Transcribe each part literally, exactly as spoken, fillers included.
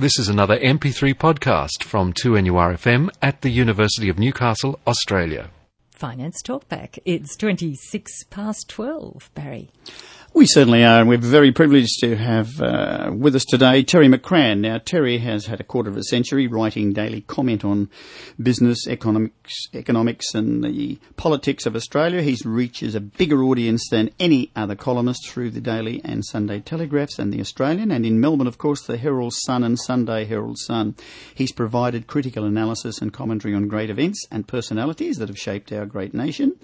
This is another M P three podcast from two N U R F M at the University of Newcastle, Australia. Finance Talkback. It's twenty-six past twelve, Barry. We certainly are, and we're very privileged to have uh, with us today Terry McCrann. Now, Terry has had a quarter of a century writing daily comment on business, economics, economics and the politics of Australia. He reaches a bigger audience than any other columnist through the Daily and Sunday Telegraphs and the Australian, and in Melbourne, of course, the Herald Sun and Sunday Herald Sun. He's provided critical analysis and commentary on great events and personalities that have shaped our great nation.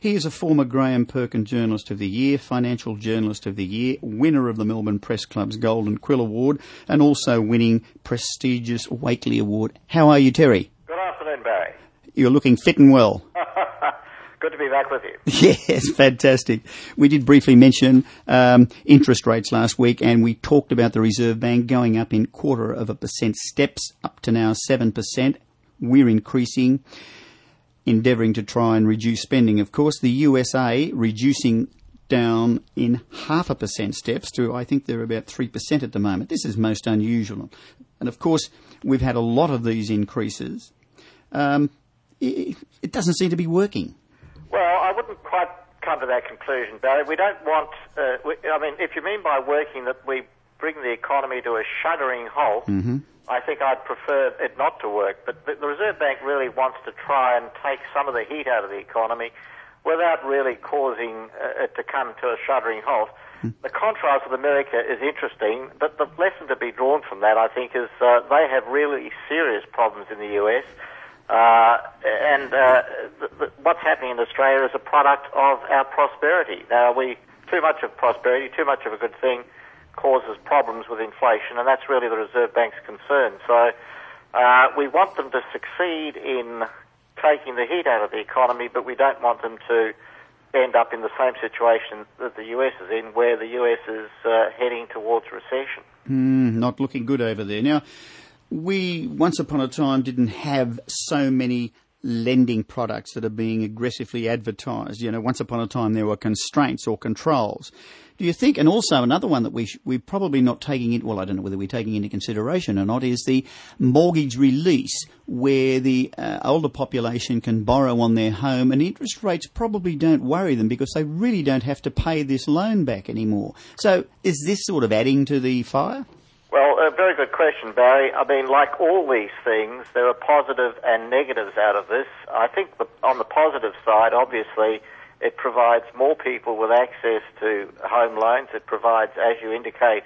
He is a former Graham Perkin Journalist of the Year, Financial Journalist of the Year, winner of the Melbourne Press Club's Golden Quill Award, and also winning prestigious Wakely Award. How are you, Terry? Good afternoon, Barry. You're looking fit and well. Good to be back with you. Yes, fantastic. We did briefly mention um, interest rates last week, and we talked about the Reserve Bank going up in quarter of a percent steps, up to now seven percent. We're increasing, endeavouring to try and reduce spending. Of course, the U S A reducing down in half a percent steps to, I think, they're about three percent at the moment. This is most unusual. And, of course, we've had a lot of these increases. Um, it, it doesn't seem to be working. Well, I wouldn't quite come to that conclusion, Barry. We don't want uh, – we, I mean, if you mean by working that we bring the economy to a shuddering halt, mm-hmm. I think I'd prefer it not to work. But the Reserve Bank really wants to try and take some of the heat out of the economy without really causing uh, it to come to a shuddering halt. Mm. The contrast with America is interesting, but the lesson to be drawn from that, I think, is uh, they have really serious problems in the U S, uh, and uh, th- th- what's happening in Australia is a product of our prosperity. Now, we too much of prosperity, too much of a good thing, causes problems with inflation, and that's really the Reserve Bank's concern. So uh, we want them to succeed in taking the heat out of the economy, but we don't want them to end up in the same situation that the U S is in, where the U S is uh, heading towards recession. Mm, not looking good over there. Now, we once upon a time didn't have so many lending products that are being aggressively advertised. You know, once upon a time there were constraints or controls. Do you think, and also another one that we sh- we're probably not taking in, well, I don't know whether we're taking into consideration or not, is the mortgage release, where the uh, older population can borrow on their home, and interest rates probably don't worry them because they really don't have to pay this loan back anymore. So is this sort of adding to the fire? Well, a very good question, Barry. I mean, like all these things, there are positive and negatives out of this. I think the, on the positive side, obviously, it provides more people with access to home loans. It provides, as you indicate,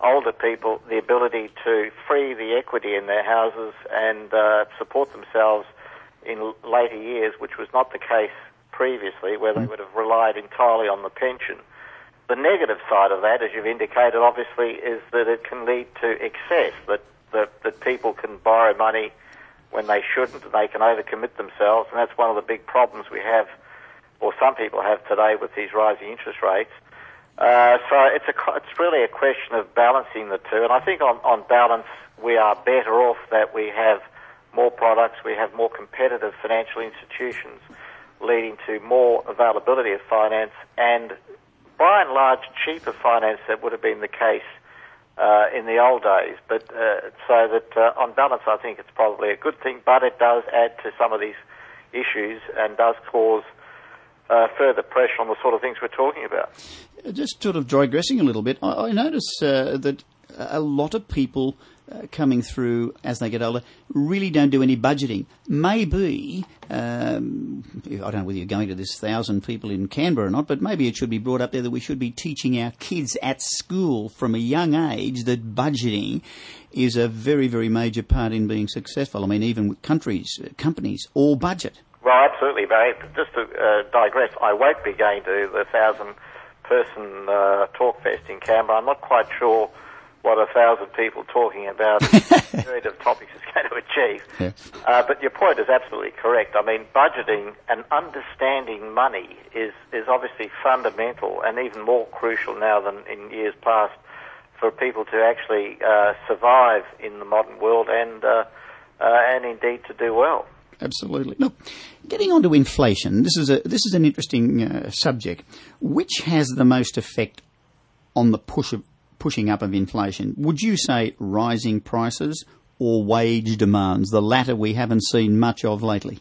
older people the ability to free the equity in their houses and uh, support themselves in later years, which was not the case previously, where they would have relied entirely on the pension. The negative side of that, as you've indicated, obviously, is that it can lead to excess, that, that that people can borrow money when they shouldn't, and they can overcommit themselves, and that's one of the big problems we have, or some people have today, with these rising interest rates. Uh, so it's a, it's really a question of balancing the two, and I think on, on balance we are better off that we have more products, we have more competitive financial institutions, leading to more availability of finance and, by and large, cheaper finance that would have been the case uh, in the old days. But uh, so that uh, on balance, I think it's probably a good thing, but it does add to some of these issues and does cause uh, further pressure on the sort of things we're talking about. Just sort of digressing a little bit, I, I notice uh, that a lot of people uh, coming through as they get older really don't do any budgeting. Maybe, um, I don't know whether you're going to this thousand people in Canberra or not, but maybe it should be brought up there that we should be teaching our kids at school from a young age that budgeting is a very, very major part in being successful. I mean, even with countries, companies, all budget. Well, absolutely, Barry. Just to uh, digress, I won't be going to the thousand-person uh, talk fest in Canberra. I'm not quite sure what a thousand people talking about a myriad of topics is going to achieve. Yeah. Uh, but your point is absolutely correct. I mean, budgeting and understanding money is, is obviously fundamental and even more crucial now than in years past for people to actually uh, survive in the modern world and uh, uh, and indeed to do well. Absolutely. Look, getting on to inflation, this is a this is an interesting uh, subject. Which has the most effect on the push of pushing up of inflation. Would you say rising prices or wage demands? The latter we haven't seen much of lately.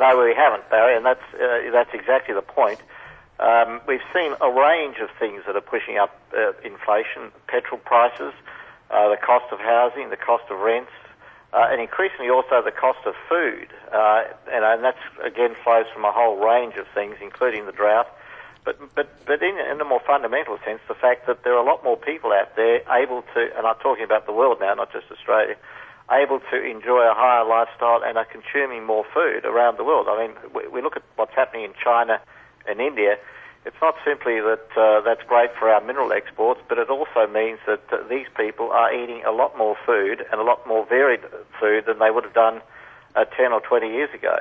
No, we haven't, Barry, and that's uh, that's exactly the point. Um, we've seen a range of things that are pushing up uh, inflation: petrol prices, uh, the cost of housing, the cost of rents, uh, and increasingly also the cost of food. Uh, and, and that's again flows from a whole range of things, including the drought. But but but in, in a more fundamental sense, the fact that there are a lot more people out there able to, and I'm talking about the world now, not just Australia, able to enjoy a higher lifestyle and are consuming more food around the world. I mean, we, we look at what's happening in China and India. It's not simply that uh, that's great for our mineral exports, but it also means that uh, these people are eating a lot more food and a lot more varied food than they would have done uh, ten or twenty years ago.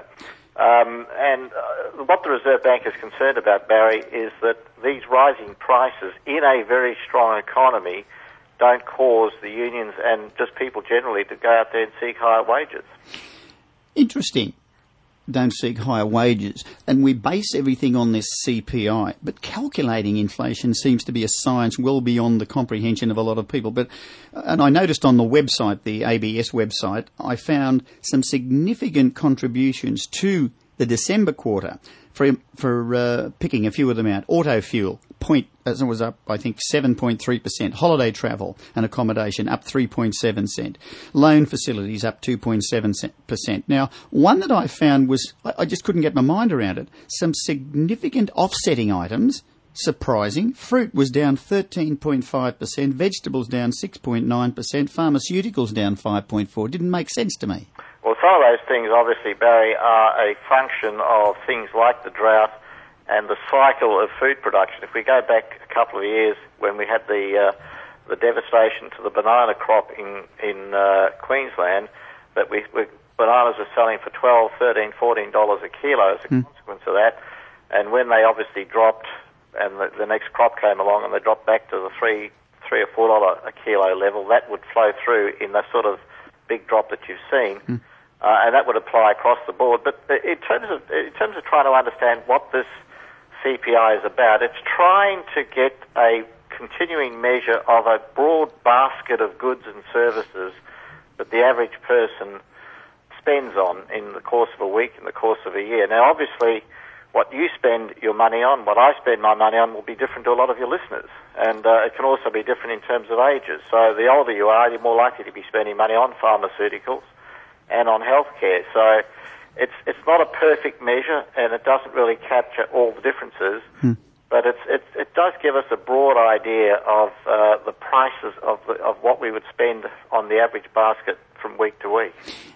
Um, and uh, what the Reserve Bank is concerned about, Barry, is that these rising prices in a very strong economy don't cause the unions and just people generally to go out there and seek higher wages. Interesting. Don't seek higher wages. And we base everything on this C P I. But calculating inflation seems to be a science well beyond the comprehension of a lot of people. But, and I noticed on the website, the A B S website, I found some significant contributions to the December quarter for, for uh, picking a few of them out. Auto fuel, point, as it was up, I think, seven point three percent. Holiday travel and accommodation up three point seven percent. Loan facilities up two point seven percent. Now, one that I found was, I just couldn't get my mind around it, some significant offsetting items, surprising. Fruit was down thirteen point five percent, vegetables down six point nine percent, pharmaceuticals down five point four percent. Didn't make sense to me. Well, some of those things, obviously, Barry, are a function of things like the drought and the cycle of food production. If we go back a couple of years when we had the uh, the devastation to the banana crop in in uh, Queensland, that we, we bananas were selling for twelve, thirteen, fourteen dollars a kilo as a mm. consequence of that. And when they obviously dropped, and the, the next crop came along, and they dropped back to the three three or four dollar a kilo level, that would flow through in the sort of big drop that you've seen. Mm. Uh, and that would apply across the board. But in terms of in terms of trying to understand what this C P I is about, it's trying to get a continuing measure of a broad basket of goods and services that the average person spends on in the course of a week, in the course of a year. Now, obviously, what you spend your money on, what I spend my money on, will be different to a lot of your listeners. And uh, it can also be different in terms of ages. So the older you are, you're more likely to be spending money on pharmaceuticals and on healthcare. So It's it's not a perfect measure, and it doesn't really capture all the differences, hmm. but it's, it's it does give us a broad idea of uh, the prices of the, of what we would spend on the average basket from week to week.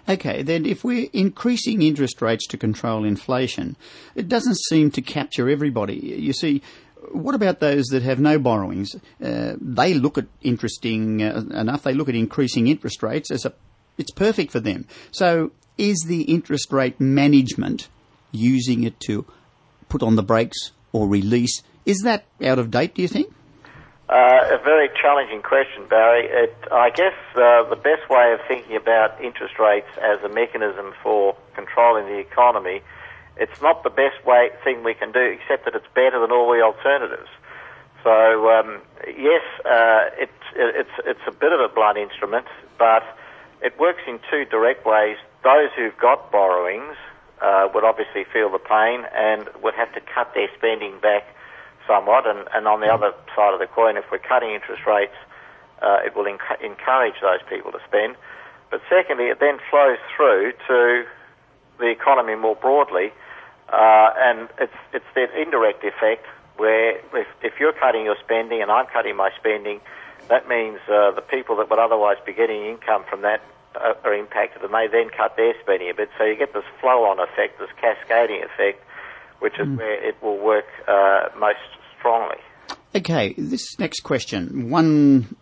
Okay, then if we're increasing interest rates to control inflation, it doesn't seem to capture everybody. You see, what about those that have no borrowings? Uh, they look at interesting uh, enough. They look at increasing interest rates as a it's perfect for them. So. Is the interest rate management, using it to put on the brakes or release, is that out of date, do you think? Uh, a very challenging question, Barry. It, I guess uh, the best way of thinking about interest rates as a mechanism for controlling the economy, it's not the best way thing we can do, except that it's better than all the alternatives. So, um, yes, uh, it, it, it's, it's a bit of a blunt instrument, but it works in two direct ways. Those who've got borrowings uh, would obviously feel the pain and would have to cut their spending back somewhat. And, and on the other side of the coin, if we're cutting interest rates, uh, it will enc- encourage those people to spend. But secondly, it then flows through to the economy more broadly, uh, and it's it's the indirect effect where if, if you're cutting your spending and I'm cutting my spending, that means uh, the people that would otherwise be getting income from that are impacted, and they then cut their spending a bit. So you get this flow-on effect, this cascading effect, which is mm. where it will work uh, most strongly. Okay, this next question, one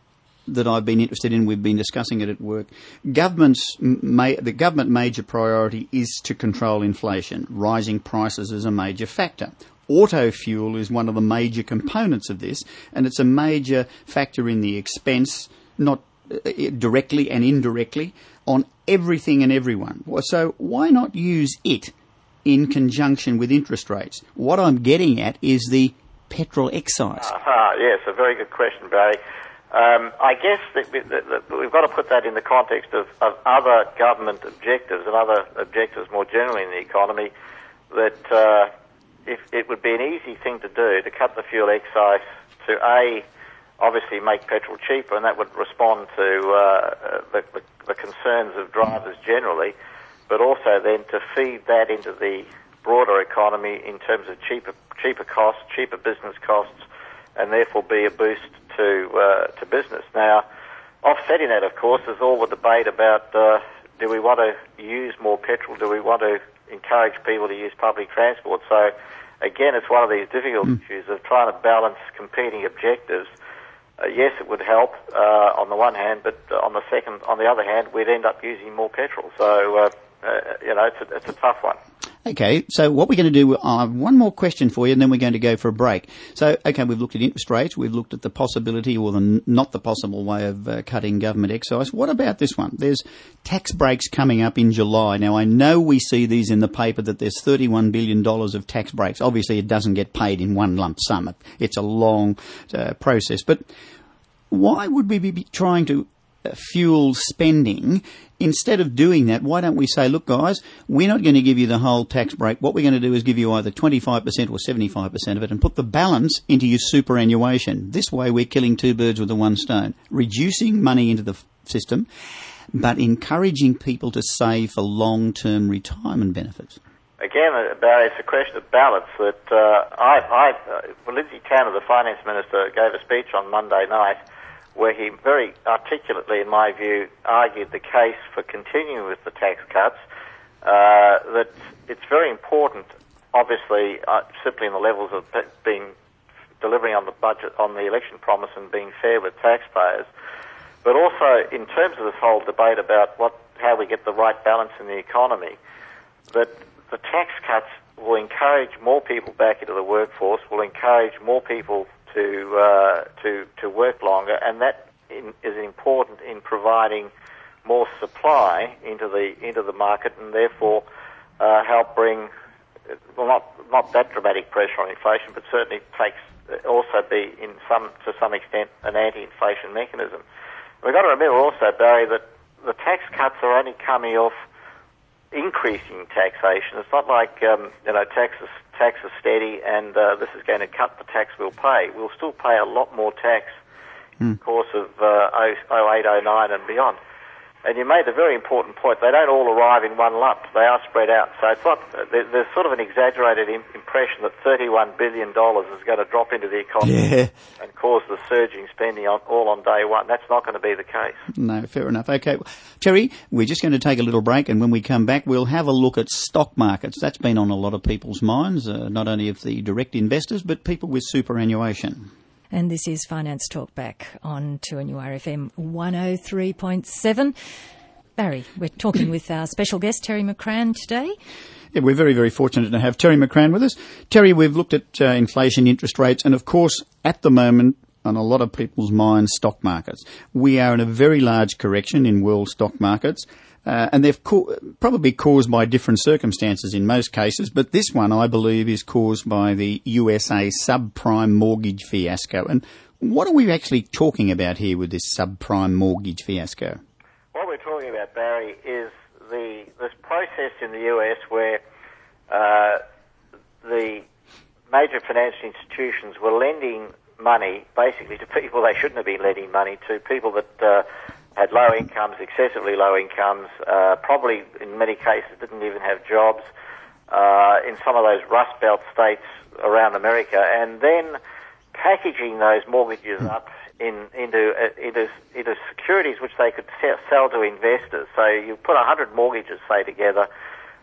that I've been interested in, we've been discussing it at work. Government's ma- the government major priority is to control inflation. Rising prices is a major factor. Auto fuel is one of the major components of this, and it's a major factor in the expense, not directly and indirectly, on everything and everyone. So why not use it in conjunction with interest rates? What I'm getting at is the petrol excise. Ah, uh-huh. Yes, a very good question, Barry. Um, I guess that, we, that we've got to put that in the context of, of other government objectives and other objectives more generally in the economy, that uh, if it would be an easy thing to do to cut the fuel excise to, A, obviously make petrol cheaper, and that would respond to uh, the, the, the concerns of drivers generally, but also then to feed that into the broader economy in terms of cheaper, cheaper costs, cheaper business costs, and therefore be a boost to uh, to business. Now, offsetting that, of course, is all the debate about uh, do we want to use more petrol? Do we want to encourage people to use public transport? So, again, it's one of these difficult mm. issues of trying to balance competing objectives. Uh, yes, it would help uh, on the one hand, but on the second, on the other hand, we'd end up using more petrol. So, uh, uh, you know, it's a, it's a tough one. Okay, so what we're going to do, I uh, have one more question for you, and then we're going to go for a break. So, okay, we've looked at interest rates, we've looked at the possibility or the not the possible way of uh, cutting government excise. What about this one? There's tax breaks coming up in July. Now, I know we see these in the paper that there's thirty-one billion dollars of tax breaks. Obviously, it doesn't get paid in one lump sum. It's a long uh, process. But why would we be trying to fuel spending? Instead of doing that, why don't we say, look, guys, we're not going to give you the whole tax break. What we're going to do is give you either twenty-five percent or seventy-five percent of it and put the balance into your superannuation. This way we're killing two birds with the one stone, reducing money into the system, but encouraging people to save for long-term retirement benefits. Again, Barry, it's a question of balance. That uh, I, I, uh, well, Lindsay Tanner, the finance minister, gave a speech on Monday night where he very articulately, in my view, argued the case for continuing with the tax cuts, uh, that it's very important, obviously, uh, simply in the levels of being delivering on the budget, on the election promise and being fair with taxpayers, but also in terms of this whole debate about what, how we get the right balance in the economy, that the tax cuts will encourage more people back into the workforce, will encourage more people to uh, to to work longer, and that in, is important in providing more supply into the into the market, and therefore uh, help bring well not not that dramatic pressure on inflation, but certainly takes also be in some to some extent an anti-inflation mechanism. We've got to remember also, Barry, that the tax cuts are only coming off increasing taxation. It's not like um, you know taxes. Tax is steady, and uh, this is going to cut the tax we'll pay. We'll still pay a lot more tax in the mm. course of uh, oh eight, oh nine and beyond. And you made a very important point. They don't all arrive in one lump. They are spread out. So it's not, there's sort of an exaggerated impression that thirty-one billion dollars is going to drop into the economy yeah. and cause the surging spending on, all on day one. That's not going to be the case. No, fair enough. Okay, Terry, we're just going to take a little break, and when we come back, we'll have a look at stock markets. That's been on a lot of people's minds, uh, not only of the direct investors, but people with superannuation. And this is Finance Talk Back on two N U R F M one oh three point seven. Barry, we're talking with our special guest, Terry McCrann, today. Yeah, we're very, very fortunate to have Terry McCrann with us. Terry, we've looked at uh, inflation, interest rates, and, of course, at the moment, on a lot of people's minds, stock markets. We are in a very large correction in world stock markets. Uh, and they're co- probably caused by different circumstances in most cases, but this one, I believe, is caused by the U S A subprime mortgage fiasco. And what are we actually talking about here with this subprime mortgage fiasco? What we're talking about, Barry, is the this process in the U S where uh, the major financial institutions were lending money, basically, to people they shouldn't have been lending money to, people that Uh, had low incomes, excessively low incomes, uh, probably in many cases didn't even have jobs uh, in some of those Rust Belt states around America, and then packaging those mortgages up in, into, uh, into into securities which they could sell to investors. So you put one hundred mortgages, say, together,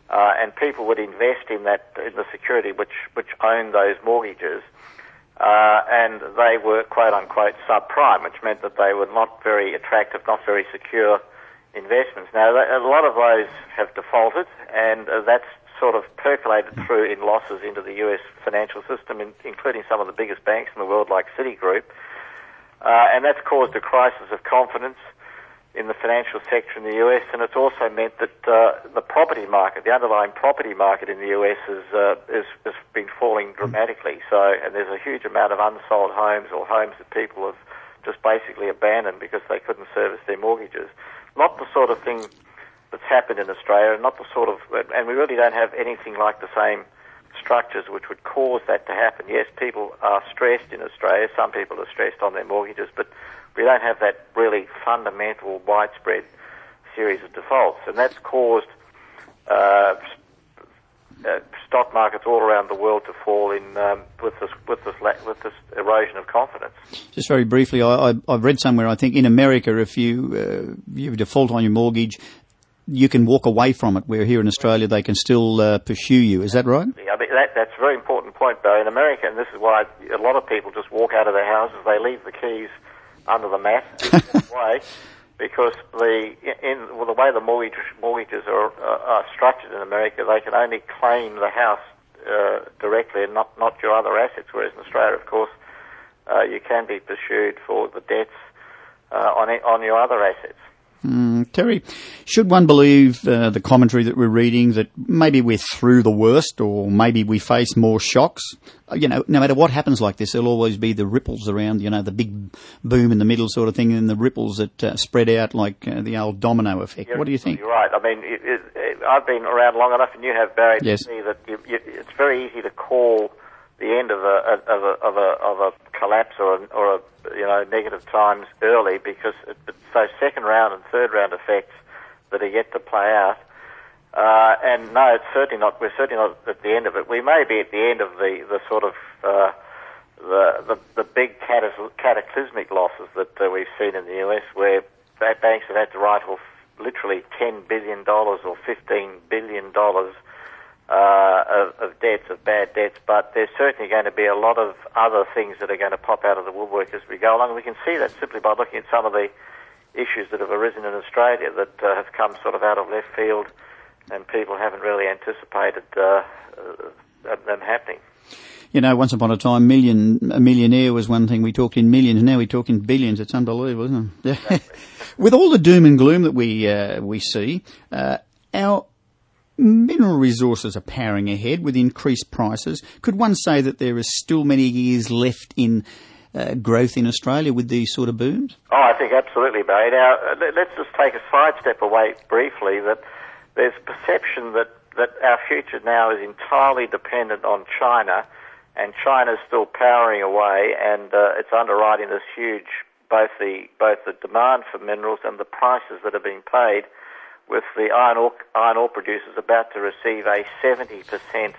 uh, and people would invest in that in the security which, which owned those mortgages. Uh, and they were, quote unquote, subprime, which meant that they were not very attractive, not very secure investments. Now, a lot of those have defaulted, and uh, that's sort of percolated through in losses into the U S financial system, in, including some of the biggest banks in the world, like Citigroup. Uh, and that's caused a crisis of confidence in the financial sector in the U S, and it's also meant that uh, the property market, the underlying property market in the U S, has uh, is, is been falling dramatically. So, and there's a huge amount of unsold homes or homes that people have just basically abandoned because they couldn't service their mortgages. Not the sort of thing that's happened in Australia, not the sort of, and we really don't have anything like the same structures which would cause that to happen. Yes, people are stressed in Australia. Some people are stressed on their mortgages, but we don't have that really fundamental, widespread series of defaults, and that's caused uh, uh, stock markets all around the world to fall in um, with this with this with this erosion of confidence. Just very briefly, I, I, I've read somewhere, I think in America, if you uh, you default on your mortgage, you can walk away from it, where here in Australia they can still uh, pursue you. Is that right? Yeah, I mean, that, that's a very important point, though. In America, and this is why a lot of people just walk out of their houses, they leave the keys under the mat away, because the in well, the way the mortgage, mortgages are, uh, are structured in America, they can only claim the house uh, directly and not, not your other assets, whereas in Australia, of course, uh, you can be pursued for the debts uh, on on your other assets. Mm, Terry, should one believe uh, the commentary that we're reading that maybe we're through the worst, or maybe we face more shocks? You know, no matter what happens like this, there'll always be the ripples around, you know, the big boom in the middle sort of thing, and the ripples that uh, spread out like uh, the old domino effect. You're, what do you think? You're right. I mean, it, it, it, I've been around long enough, and you have, Barry, yes, to see that you, you, it's very easy to call the end of a of a of a, of a collapse or a, or a you know negative times early, because it, it's those second round and third round effects that are yet to play out. Uh, and no, it's certainly not. We're certainly not at the end of it. We may be at the end of the the sort of uh, the, the the big cataclysmic losses that uh, we've seen in the U S, where banks have had to write off literally ten billion dollars or fifteen billion dollars. Uh, of, of debts, of bad debts, but there's certainly going to be a lot of other things that are going to pop out of the woodwork as we go along. We can see that simply by looking at some of the issues that have arisen in Australia that uh, have come sort of out of left field, and people haven't really anticipated uh, uh, them happening. You know, once upon a time, million, a millionaire was one thing. We talked in millions. Now we talk in billions. It's unbelievable, isn't it? Exactly. With all the doom and gloom that we uh, we see, uh, our mineral resources are powering ahead with increased prices. Could one say that there is still many years left in uh, growth in Australia with these sort of booms? Oh, I think absolutely, Barry. Now, let's just take a sidestep away briefly, that there's perception that, that our future now is entirely dependent on China, and China's still powering away, and uh, it's underwriting this huge, both the both the demand for minerals and the prices that are being paid, with the iron ore, iron ore producers about to receive a seventy percent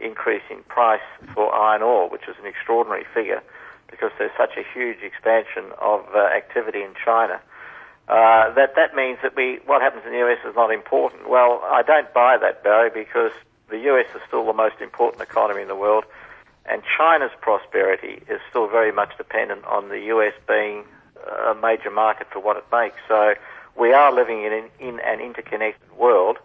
increase in price for iron ore, which is an extraordinary figure because there's such a huge expansion of uh, activity in China. Uh, that that means that we what happens in the U S is not important. Well, I don't buy that, Barry, because the U S is still the most important economy in the world, and China's prosperity is still very much dependent on the U S being a major market for what it makes. So we are living in an, in an interconnected world,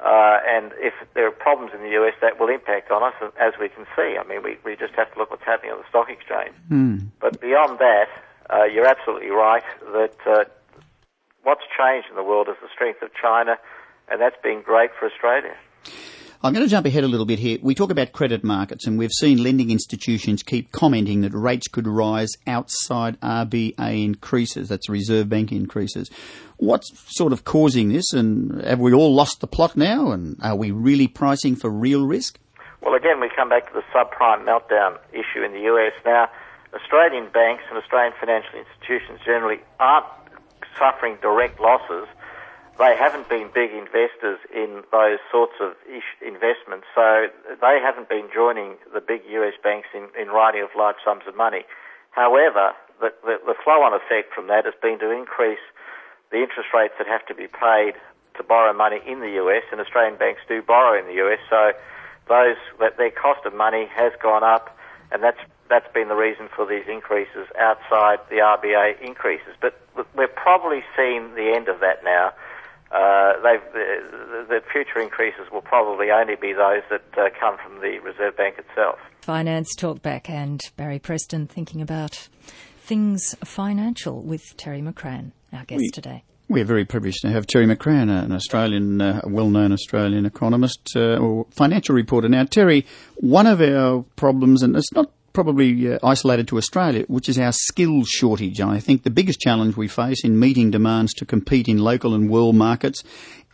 uh, and if there are problems in the U S, that will impact on us, as we can see. I mean, we, we just have to look what's happening on the stock exchange. Mm. But beyond that, uh, you're absolutely right that uh, what's changed in the world is the strength of China, and that's been great for Australia. I'm going to jump ahead a little bit here. We talk about credit markets, and we've seen lending institutions keep commenting that rates could rise outside R B A increases. That's Reserve Bank increases. What's sort of causing this, and have we all lost the plot now, and are we really pricing for real risk? Well, again, we come back to the subprime meltdown issue in the U S. Now, Australian banks and Australian financial institutions generally aren't suffering direct losses. They haven't been big investors in those sorts of ish investments, so they haven't been joining the big U S banks in, in writing off large sums of money. However, the, the, the flow-on effect from that has been to increase the interest rates that have to be paid to borrow money in the U S, and Australian banks do borrow in the U S, so those that their cost of money has gone up, and that's that's been the reason for these increases outside the R B A increases. But we're probably seeing the end of that now. Uh, they've, the, the future increases will probably only be those that uh, come from the Reserve Bank itself. Finance Talkback, and Barry Preston thinking about things financial with Terry McCrann, our guest we, today. We're very privileged to have Terry McCrann, an Australian, uh, well-known Australian economist uh, or financial reporter. Now, Terry, one of our problems, and it's not probably uh, isolated to Australia, which is our skills shortage. And I think the biggest challenge we face in meeting demands to compete in local and world markets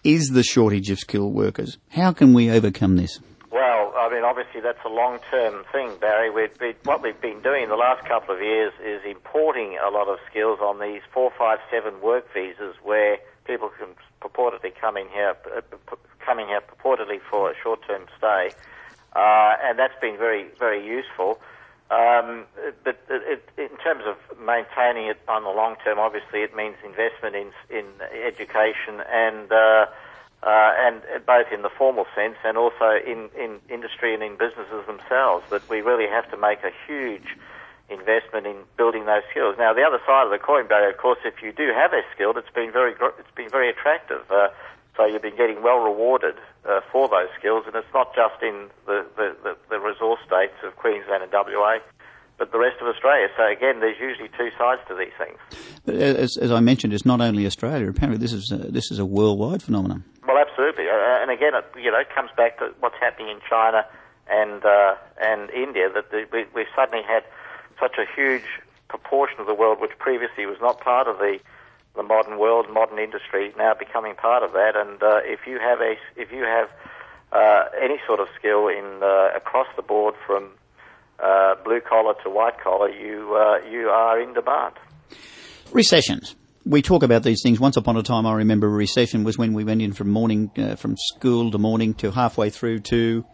is the shortage of skilled workers. How can we overcome this? Well, I mean, obviously that's a long-term thing, Barry. We've been, what we've been doing the last couple of years is importing a lot of skills on these four five seven work visas where people can purportedly come in here, coming here purportedly for a short-term stay. Uh, and that's been very, very useful. Um, but it, it, in terms of maintaining it on the long term, obviously it means investment in, in education and, uh, uh, and both in the formal sense and also in, in industry and in businesses themselves. But we really have to make a huge investment in building those skills. Now, the other side of the coin, Barry, of course, if you do have a skill, it's been very, it's been very attractive. Uh, So you've been getting well rewarded uh, for those skills, and it's not just in the, the, the, the resource states of Queensland and W A, but the rest of Australia. So again, there's usually two sides to these things. As, as I mentioned, it's not only Australia. Apparently, this is a, this is a worldwide phenomenon. Well, absolutely, uh, and again, it, you know, it comes back to what's happening in China and uh, and India. That the, we, we've suddenly had such a huge proportion of the world which previously was not part of the. The modern world, modern industry, now becoming part of that. And uh, if you have a, if you have uh, any sort of skill in uh, across the board from uh, blue collar to white collar, you uh, you are in demand. Recessions. We talk about these things. Once upon a time, I remember a recession was when we went in from morning, uh, from school to morning to halfway through to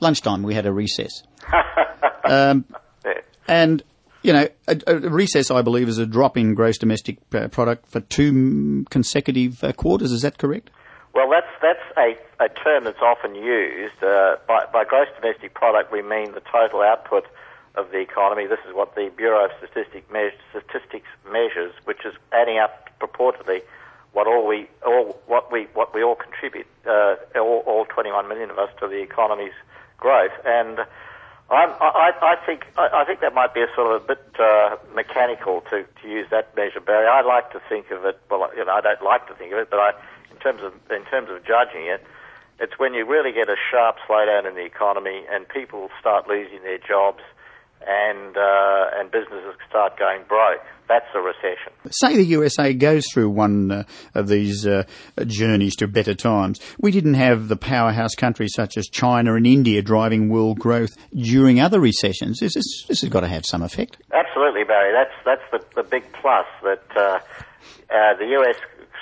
lunchtime. We had a recess, um, and. You know, a, a recess, I believe, is a drop in gross domestic uh, product for two consecutive uh, quarters. Is that correct? Well, that's that's a, a term that's often used. Uh, by, by gross domestic product, we mean the total output of the economy. This is what the Bureau of Statistic me- Statistics measures, which is adding up purportedly what all we all what we what we all contribute, uh, all, all twenty-one million of us, to the economy's growth. And I'm, I, I think I think that might be a sort of a bit uh, mechanical to, to use that measure, Barry. I like to think of it. Well, you know, I don't like to think of it, but I, in terms of in terms of judging it, it's when you really get a sharp slowdown in the economy and people start losing their jobs and uh, and businesses start going broke. That's a recession. Say the U S A goes through one uh, of these uh, journeys to better times. We didn't have the powerhouse countries such as China and India driving world growth during other recessions. This, is, this has got to have some effect. Absolutely, Barry. That's that's the, the big plus, that uh, uh, the U S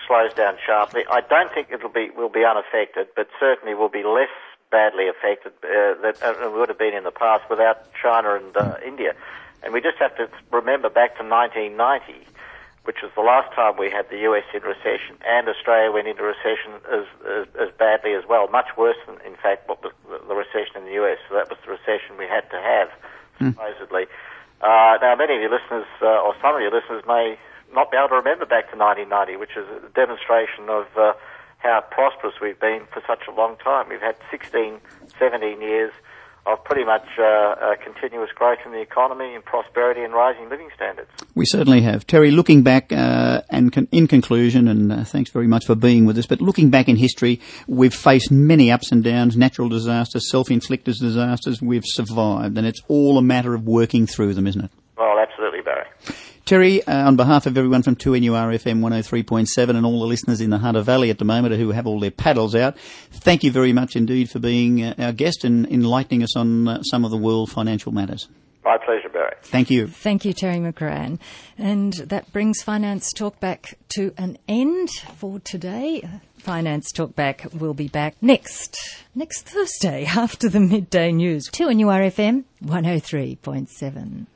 slows down sharply. I don't think it'll be will be unaffected, but certainly will be less badly affected uh, than it would have been in the past without China and uh, India. And we just have to remember back to nineteen ninety, which was the last time we had the U S in recession, and Australia went into recession as, as, as badly as well, much worse than, in fact, what was the recession in the U S. So that was the recession we had to have, supposedly. Mm. Uh, now, many of your listeners, uh, or some of your listeners, may not be able to remember back to nineteen ninety, which is a demonstration of uh, how prosperous we've been for such a long time. We've had sixteen, seventeen years of pretty much uh, uh, continuous growth in the economy and prosperity and rising living standards. We certainly have. Terry, looking back uh, and con- in conclusion, and uh, thanks very much for being with us, but looking back in history, we've faced many ups and downs, natural disasters, self-inflicted disasters. We've survived, and it's all a matter of working through them, isn't it? Well, absolutely, Barry. Terry, uh, on behalf of everyone from two N U R F M one oh three point seven and all the listeners in the Hunter Valley at the moment who have all their paddles out, thank you very much indeed for being uh, our guest and enlightening us on uh, some of the world financial matters. My pleasure, Barry. Thank you. Thank you, Terry McCrann. And that brings Finance Talkback to an end for today. Finance Talkback will be back next, next Thursday after the midday news. two N U R F M one oh three point seven.